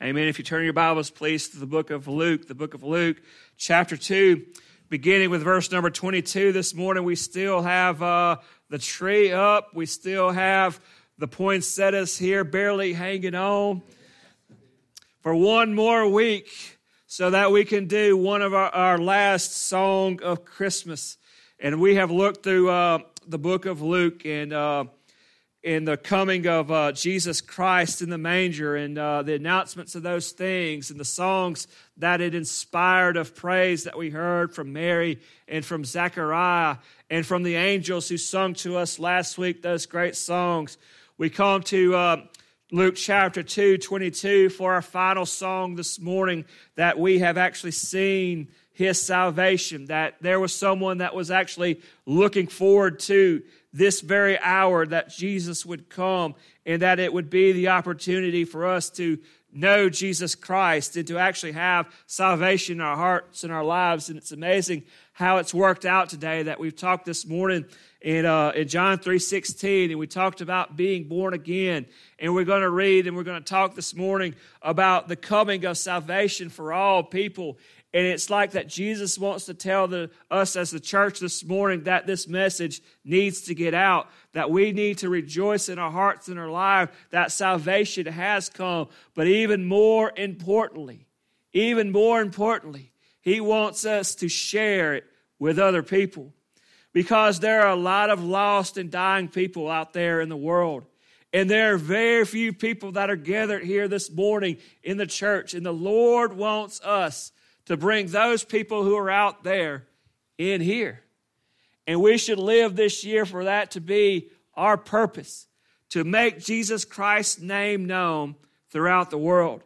Amen. If you turn your Bibles, please, to the book of Luke, chapter 2, beginning with verse number 22. This morning, we still have the tree up. We still have the poinsettias here, barely hanging on for one more week so that we can do one of our last song of Christmas. And we have looked through the book of Luke and in the coming of Jesus Christ in the manger and the announcements of those things and the songs that it inspired of praise that we heard from Mary and from Zechariah and from the angels who sung to us last week those great songs. We come to Luke chapter 2, 22 for our final song this morning, that we have actually seen his salvation, that there was someone that was actually looking forward to this very hour that Jesus would come, and that it would be the opportunity for us to know Jesus Christ and to actually have salvation in our hearts and our lives. And it's amazing how it's worked out today, that we've talked this morning in John 3:16, and we talked about being born again. And we're going to read and we're going to talk this morning about the coming of salvation for all people. And it's like that Jesus wants to tell us as the church this morning that this message needs to get out, that we need to rejoice in our hearts and our life that salvation has come. But even more importantly, he wants us to share it with other people, because there are a lot of lost and dying people out there in the world. And there are very few people that are gathered here this morning in the church. And the Lord wants us to bring those people who are out there in here. And we should live this year for that to be our purpose, to make Jesus Christ's name known throughout the world.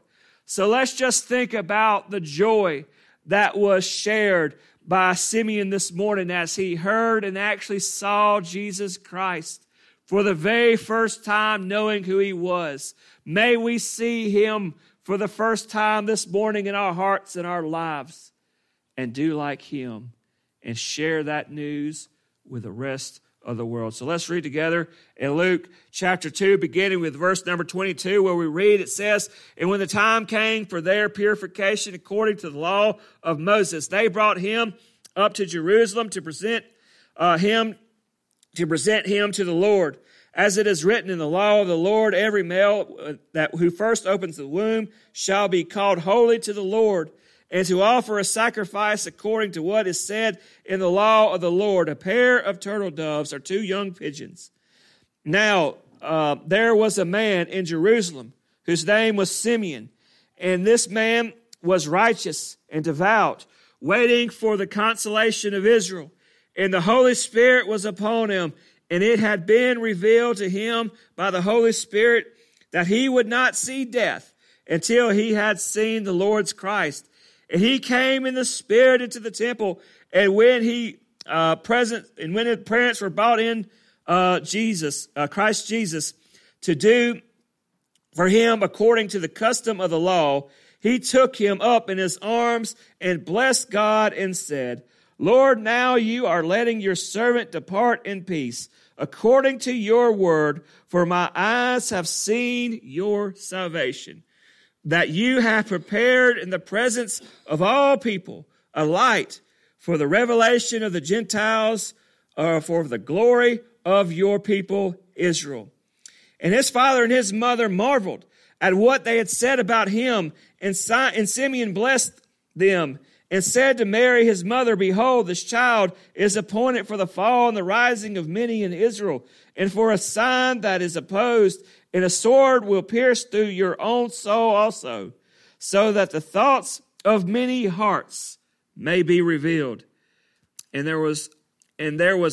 So let's just think about the joy that was shared by Simeon this morning as he heard and actually saw Jesus Christ for the very first time, knowing who he was. May we see him for the first time this morning in our hearts and our lives, and do like him and share that news with the rest of the world. So let's read together in Luke chapter 2, beginning with verse number 22, where we read, it says, "And when the time came for their purification according to the law of Moses, they brought him up to Jerusalem to present him to the Lord. As it is written in the law of the Lord, every male who first opens the womb shall be called holy to the Lord, and to offer a sacrifice according to what is said in the law of the Lord, a pair of turtle doves or two young pigeons. Now there was a man in Jerusalem whose name was Simeon, and this man was righteous and devout, waiting for the consolation of Israel, and the Holy Spirit was upon him. And it had been revealed to him by the Holy Spirit that he would not see death until he had seen the Lord's Christ. And he came in the Spirit into the temple. And when his parents were brought in Christ Jesus, to do for him according to the custom of the law, he took him up in his arms and blessed God and said, 'Lord, now you are letting your servant depart in peace, according to your word, for my eyes have seen your salvation, that you have prepared in the presence of all people a light for the revelation of the Gentiles, for the glory of your people Israel.' And his father and his mother marveled at what they had said about him, and Simeon blessed them and said to Mary his mother, 'Behold, this child is appointed for the fall and the rising of many in Israel, and for a sign that is opposed, and a sword will pierce through your own soul also, so that the thoughts of many hearts may be revealed.' And there was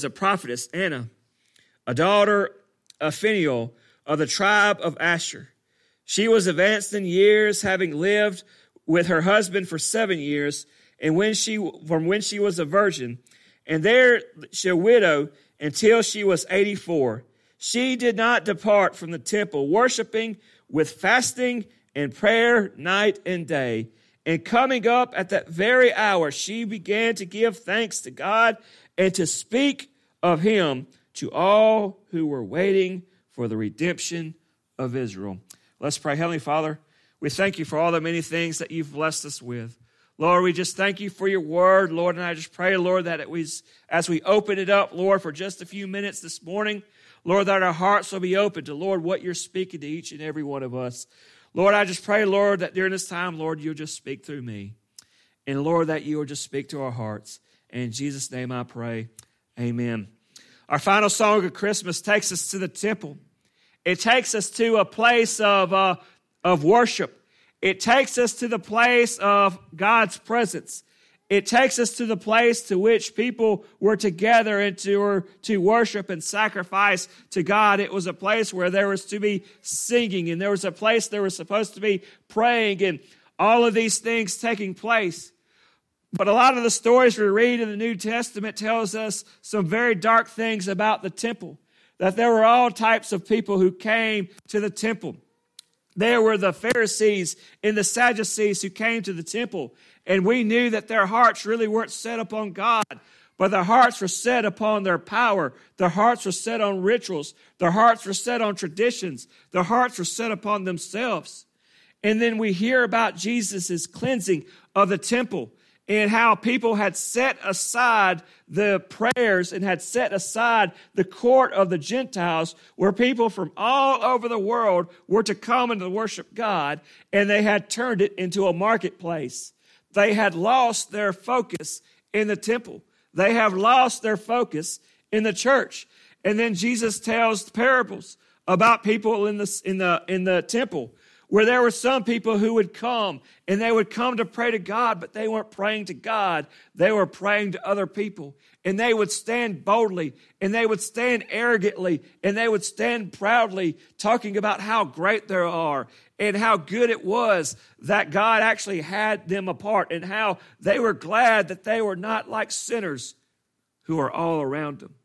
a prophetess, Anna, a daughter of Phanuel of the tribe of Asher. She was advanced in years, having lived with her husband for 7 years, and from when she was a virgin, and there she widowed until she was 84. She did not depart from the temple, worshiping with fasting and prayer night and day. And coming up at that very hour, she began to give thanks to God and to speak of him to all who were waiting for the redemption of Israel." Let's pray. Heavenly Father, We thank you for all the many things that you've blessed us with. Lord, we just thank you for your word, Lord, and I just pray, Lord, that as we open it up, Lord, for just a few minutes this morning, Lord, that our hearts will be open to, Lord, what you're speaking to each and every one of us. Lord, I just pray, Lord, that during this time, Lord, you'll just speak through me. And Lord, that you will just speak to our hearts. In Jesus' name I pray, amen. Our final song of Christmas takes us to the temple. It takes us to a place of worship. It takes us to the place of God's presence. It takes us to the place to which people were together and to worship and sacrifice to God. It was a place where there was to be singing, and there was a place there was supposed to be praying, and all of these things taking place. But a lot of the stories we read in the New Testament tells us some very dark things about the temple, that there were all types of people who came to the temple. There were the Pharisees and the Sadducees who came to the temple, and we knew that their hearts really weren't set upon God, but their hearts were set upon their power. Their hearts were set on rituals. Their hearts were set on traditions. Their hearts were set upon themselves. And then we hear about Jesus' cleansing of the temple and how people had set aside the prayers and had set aside the court of the Gentiles, where people from all over the world were to come and to worship God, and they had turned it into a marketplace. They had lost their focus in the temple. They have lost their focus in the church. And then Jesus tells parables about people in the temple, where there were some people who would come, and they would come to pray to God, but they weren't praying to God. They were praying to other people. And they would stand boldly, and they would stand arrogantly, and they would stand proudly, talking about how great they are and how good it was that God actually had them apart, and how they were glad that they were not like sinners who are all around them.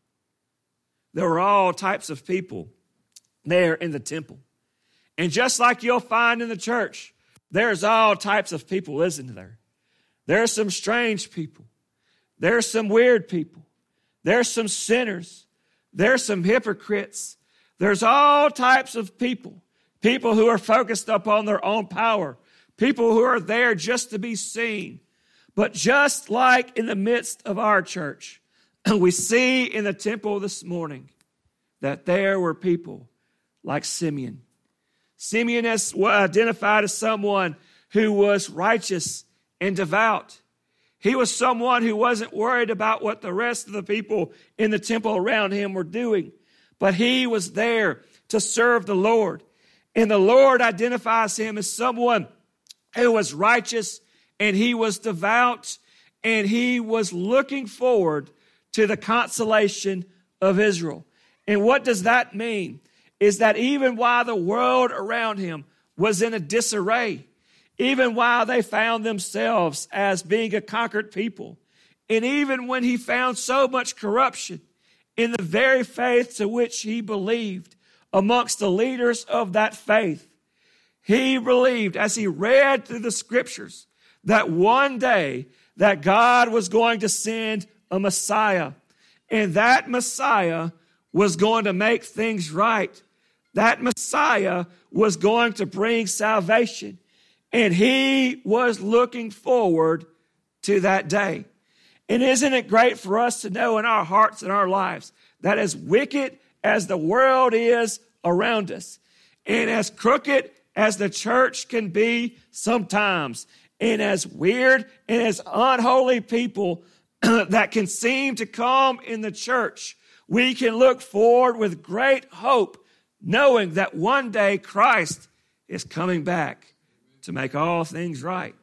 There were all types of people there in the temple. And just like you'll find in the church, there's all types of people, isn't there? There's some strange people. There's some weird people. There's some sinners. There's some hypocrites. There's all types of people. People who are focused upon their own power. People who are there just to be seen. But just like in the midst of our church, we see in the temple this morning that there were people like Simeon. Simeon is identified as someone who was righteous and devout. He was someone who wasn't worried about what the rest of the people in the temple around him were doing, but he was there to serve the Lord. And the Lord identifies him as someone who was righteous, and he was devout, and he was looking forward to the consolation of Israel. And what does that mean? Is that even while the world around him was in a disarray, even while they found themselves as being a conquered people, and even when he found so much corruption in the very faith to which he believed amongst the leaders of that faith, he believed as he read through the scriptures that one day that God was going to send a Messiah, and that Messiah was going to make things right. That Messiah was going to bring salvation. And he was looking forward to that day. And isn't it great for us to know in our hearts and our lives that as wicked as the world is around us, and as crooked as the church can be sometimes, and as weird and as unholy people that can seem to come in the church, we can look forward with great hope, knowing that one day Christ is coming back to make all things right.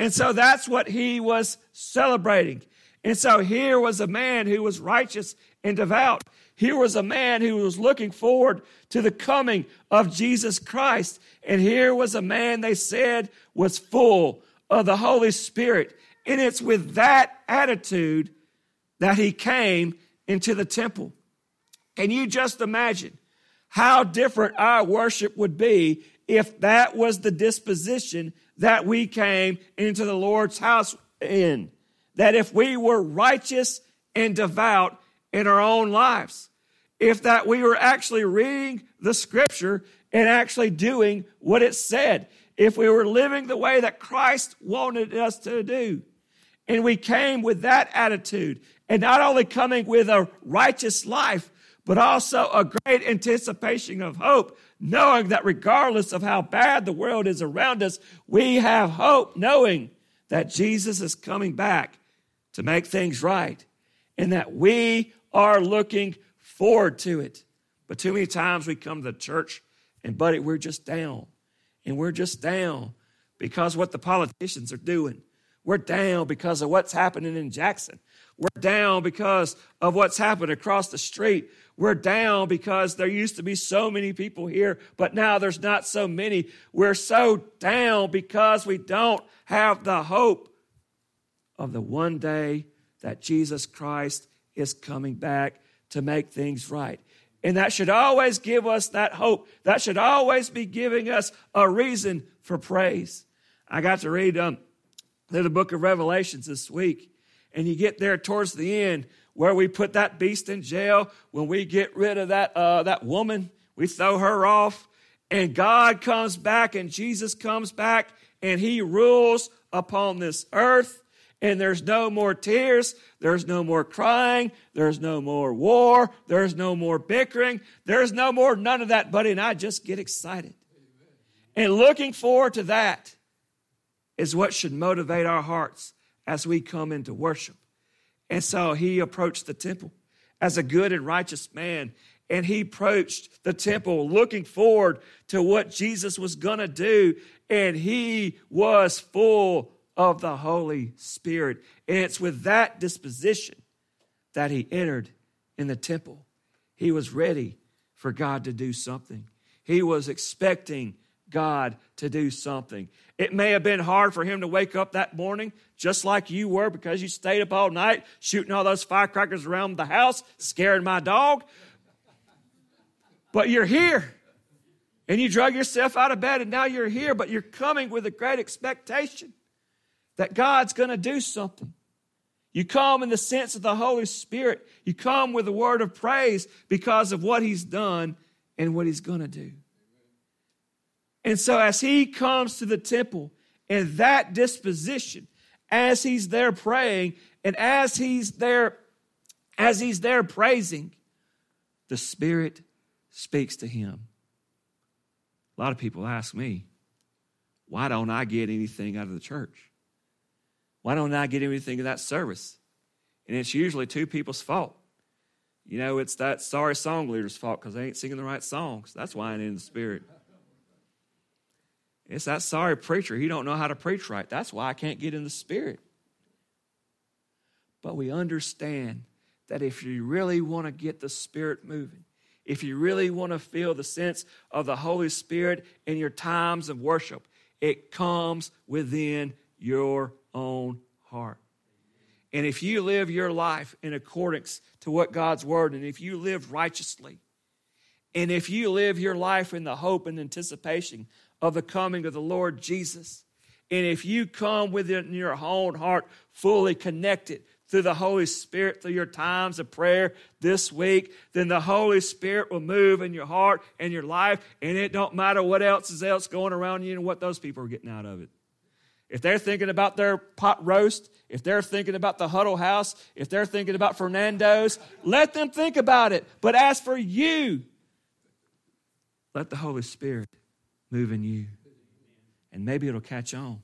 And so that's what he was celebrating. And so here was a man who was righteous and devout. Here was a man who was looking forward to the coming of Jesus Christ. And here was a man they said was full of the Holy Spirit. And it's with that attitude that he came into the temple. Can you just imagine how different our worship would be if that was the disposition that we came into the Lord's house in? That if we were righteous and devout in our own lives, if that we were actually reading the scripture and actually doing what it said, if we were living the way that Christ wanted us to do. And we came with that attitude, and not only coming with a righteous life, but also a great anticipation of hope, knowing that regardless of how bad the world is around us, we have hope, knowing that Jesus is coming back to make things right, and that we are looking forward to it. But too many times we come to the church and, buddy, we're just down. And we're just down because what the politicians are doing. We're down because of what's happening in Jackson. We're down because of what's happened across the street. We're down because there used to be so many people here, but now there's not so many. We're so down because we don't have the hope of the one day that Jesus Christ is coming back to make things right. And that should always give us that hope. That should always be giving us a reason for praise. I got to read the book of Revelations this week. And you get there towards the end where we put that beast in jail. When we get rid of that woman, we throw her off. And God comes back and Jesus comes back and he rules upon this earth. And there's no more tears, there's no more crying, there's no more war, there's no more bickering, there's no more none of that, buddy, and I just get excited. And looking forward to that is what should motivate our hearts as we come into worship. And so he approached the temple as a good and righteous man, and he approached the temple looking forward to what Jesus was going to do, and he was full of the Holy Spirit. And it's with that disposition that he entered in the temple. He was ready for God to do something. He was expecting God to do something. It may have been hard for him to wake up that morning, just like you were, because you stayed up all night shooting all those firecrackers around the house, scaring my dog. But you're here. And you drug yourself out of bed, and now you're here, but you're coming with a great expectation that God's going to do something. You come in the sense of the Holy Spirit. You come with a word of praise because of what he's done and what he's going to do. And so as he comes to the temple in that disposition, as he's there praying and as he's there praising, the Spirit speaks to him. A lot of people ask me, why don't I get anything out of the church? Why don't I get anything of that service? And it's usually two people's fault. You know, it's that sorry song leader's fault because they ain't singing the right songs. That's why I ain't in the Spirit. It's that sorry preacher. He don't know how to preach right. That's why I can't get in the Spirit. But we understand that if you really want to get the Spirit moving, if you really want to feel the sense of the Holy Spirit in your times of worship, it comes within your own heart. And if you live your life in accordance to what God's word, and if you live righteously, and if you live your life in the hope and anticipation of the coming of the Lord Jesus, and if you come within your own heart fully connected through the Holy Spirit, through your times of prayer this week, then the Holy Spirit will move in your heart and your life, and it don't matter what else is else going around you and what those people are getting out of it. If they're thinking about their pot roast, if they're thinking about the huddle house, if they're thinking about Fernando's, let them think about it. But as for you, let the Holy Spirit move in you. And maybe it'll catch on.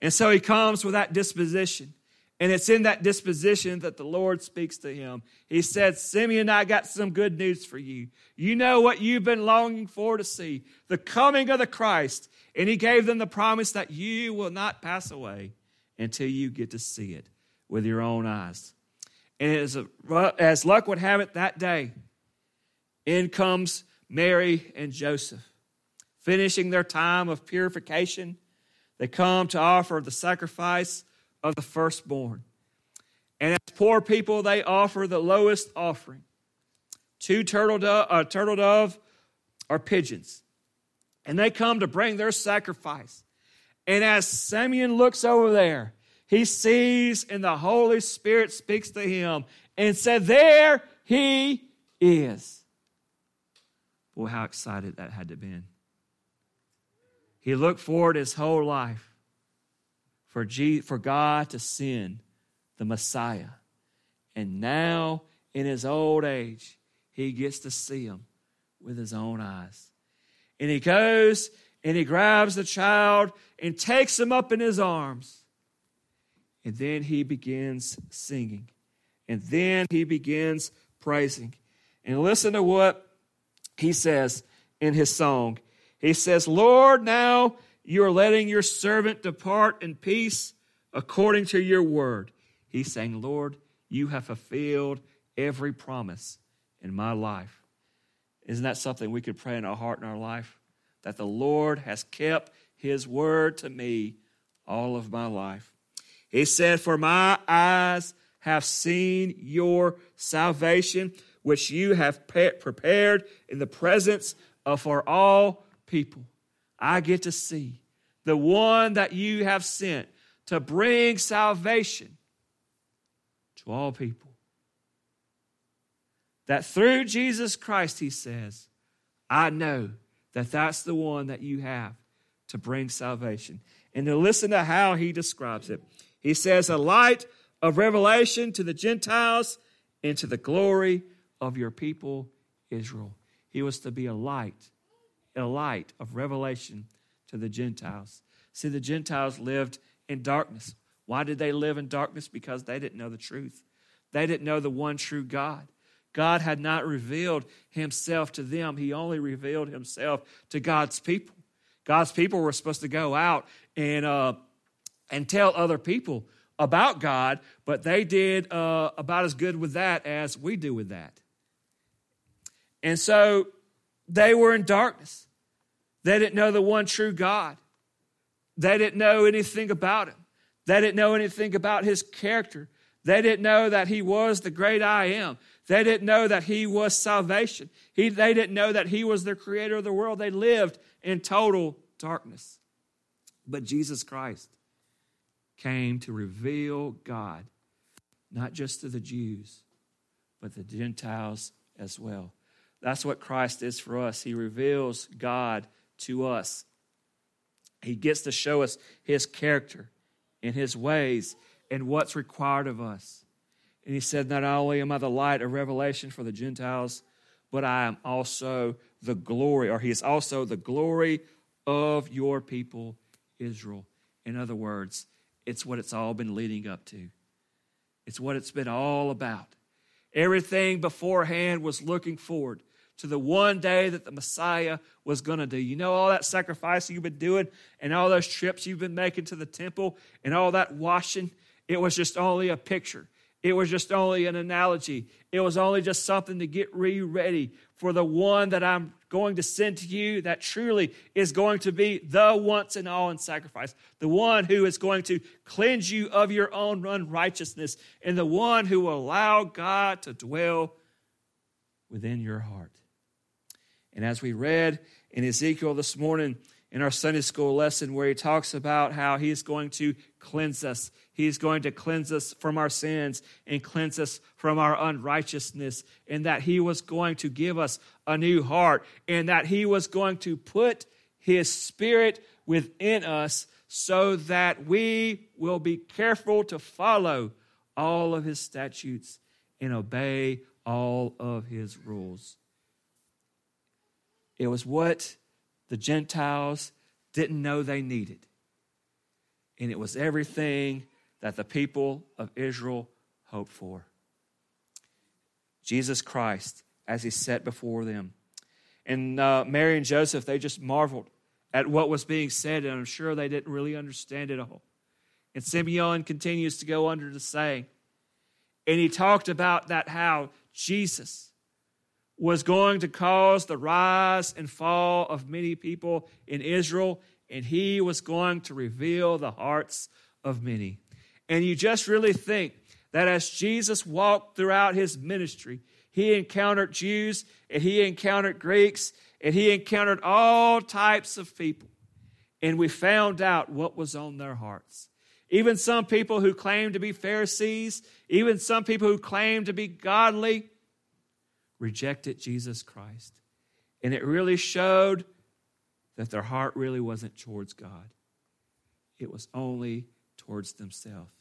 And so he comes with that disposition. And it's in that disposition that the Lord speaks to him. He said, Simeon, I got some good news for you. You know what you've been longing for to see, the coming of the Christ. And he gave them the promise that you will not pass away until you get to see it with your own eyes. And as luck would have it that day, in comes Mary and Joseph. Finishing their time of purification, they come to offer the sacrifice of the firstborn. And as poor people, they offer the lowest offering. Two turtle dove or pigeons. And they come to bring their sacrifice. And as Simeon looks over there, he sees and the Holy Spirit speaks to him and said, there he is. Boy, how excited that had to have been. He looked forward his whole life for God to send the Messiah. And now, in his old age, he gets to see him with his own eyes. And he goes and he grabs the child and takes him up in his arms. And then he begins singing. And then he begins praising. And listen to what he says in his song. He says, Lord, now you are letting your servant depart in peace according to your word. He's saying, Lord, you have fulfilled every promise in my life. Isn't that something we could pray in our heart and our life? That the Lord has kept his word to me all of my life. He said, for my eyes have seen your salvation, which you have prepared in the presence of for all people. I get to see the one that you have sent to bring salvation to all people. That through Jesus Christ, he says, I know that that's the one that you have to bring salvation. And to listen to how he describes it. He says, a light of revelation to the Gentiles and to the glory of your people, Israel. He was to be a light of revelation to the Gentiles. See, the Gentiles lived in darkness. Why did they live in darkness? Because they didn't know the truth. They didn't know the one true God. God had not revealed himself to them. He only revealed himself to God's people. God's people were supposed to go out and tell other people about God, but they did about as good with that as we do with that. And so they were in darkness. They didn't know the one true God. They didn't know anything about him. They didn't know anything about his character. They didn't know that he was the great I am. They didn't know that he was salvation. They didn't know that he was the creator of the world. They lived in total darkness. But Jesus Christ came to reveal God, not just to the Jews, but the Gentiles as well. That's what Christ is for us. He reveals God to us. He gets to show us his character and his ways and what's required of us. And he said, not only am I the light of revelation for the Gentiles, but I am also the glory, or he is also the glory of your people, Israel. In other words, it's what it's all been leading up to. It's what it's been all about. Everything beforehand was looking forward to the one day that the Messiah was going to do. You know all that sacrifice you've been doing and all those trips you've been making to the temple and all that washing? It was just only a picture. It was just only an analogy. It was only just something to get ready for the one that I'm going to send to you that truly is going to be the once and all in sacrifice, the one who is going to cleanse you of your own unrighteousness, and the one who will allow God to dwell within your heart. And as we read in Ezekiel this morning, in our Sunday school lesson where he talks about how he's going to cleanse us. He's going to cleanse us from our sins and cleanse us from our unrighteousness, and that he was going to give us a new heart, and that he was going to put his spirit within us so that we will be careful to follow all of his statutes and obey all of his rules. It was what the Gentiles didn't know they needed. And it was everything that the people of Israel hoped for. Jesus Christ, as he sat before them. And Mary and Joseph, they just marveled at what was being said, and I'm sure they didn't really understand it all. And Simeon continues to go under the saying. And he talked about that how Jesus was going to cause the rise and fall of many people in Israel, and he was going to reveal the hearts of many. And you just really think that as Jesus walked throughout his ministry, he encountered Jews, and he encountered Greeks, and he encountered all types of people. And we found out what was on their hearts. Even some people who claimed to be Pharisees, even some people who claimed to be godly, rejected Jesus Christ. And it really showed that their heart really wasn't towards God. It was only towards themselves.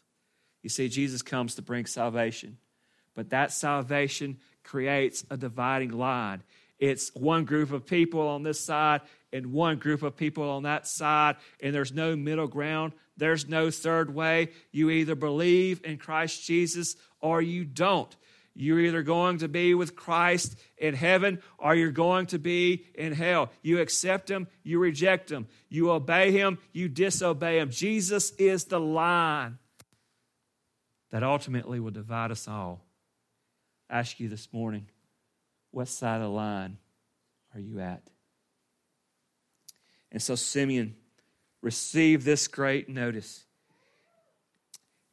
You see, Jesus comes to bring salvation, but that salvation creates a dividing line. It's one group of people on this side and one group of people on that side, and there's no middle ground. There's no third way. You either believe in Christ Jesus or you don't. You're either going to be with Christ in heaven or you're going to be in hell. You accept him, you reject him. You obey him, you disobey him. Jesus is the line that ultimately will divide us all. I ask you this morning, what side of the line are you at? And so Simeon received this great notice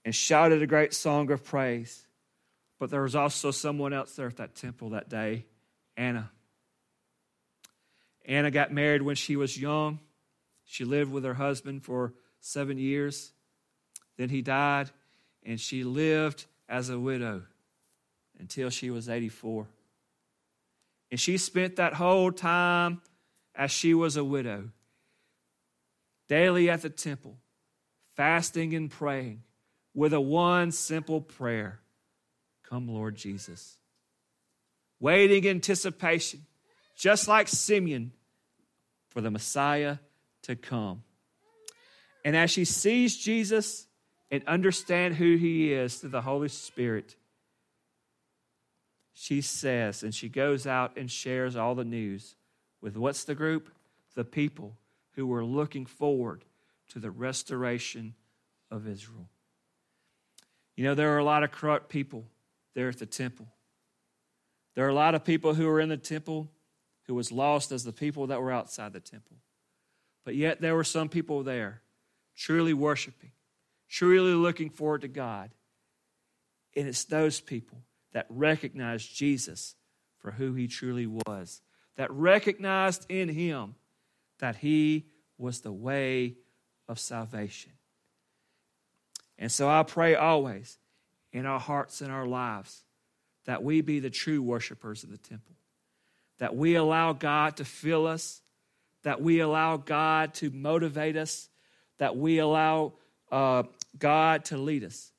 and shouted a great song of praise. But there was also someone else there at that temple that day, Anna. Anna got married when she was young. She lived with her husband for 7 years. Then he died, and she lived as a widow until she was 84. And she spent that whole time as she was a widow, daily at the temple, fasting and praying with a one simple prayer: come, Lord Jesus. Waiting in anticipation, just like Simeon, for the Messiah to come. And as she sees Jesus and understands who he is through the Holy Spirit, she says, and she goes out and shares all the news with what's the group? The people who were looking forward to the restoration of Israel. You know, there are a lot of corrupt people there at the temple. There are a lot of people who were in the temple who was lost as the people that were outside the temple. But yet there were some people there truly worshiping, truly looking forward to God. And it's those people that recognized Jesus for who he truly was, that recognized in him that he was the way of salvation. And so I pray always in our hearts and our lives that we be the true worshipers of the temple, that we allow God to fill us, that we allow God to motivate us, that we allow God to lead us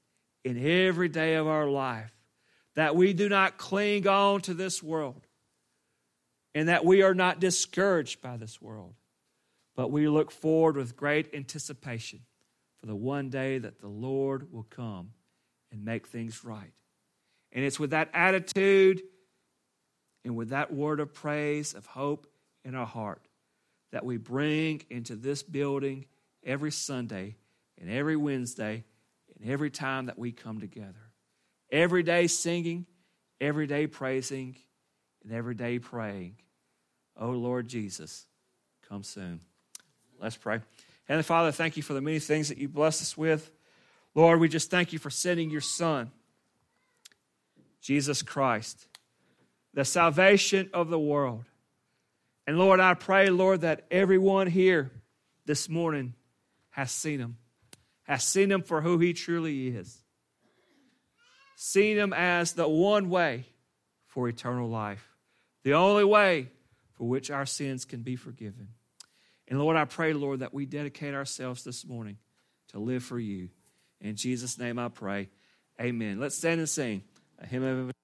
in every day of our life, that we do not cling on to this world, and that we are not discouraged by this world, but we look forward with great anticipation for the one day that the Lord will come and make things right. And it's with that attitude and with that word of praise, of hope in our heart, that we bring into this building every Sunday and every Wednesday and every time that we come together. Every day singing, every day praising, and every day praying, oh Lord Jesus, come soon. Let's pray. Heavenly Father, thank you for the many things that you bless us with. Lord, we just thank you for sending your Son, Jesus Christ, the salvation of the world. And Lord, I pray, Lord, that everyone here this morning has seen him for who he truly is, seen him as the one way for eternal life, the only way for which our sins can be forgiven. And Lord, I pray, Lord, that we dedicate ourselves this morning to live for you. In Jesus' name I pray, amen. Let's stand and sing a hymn of invitation.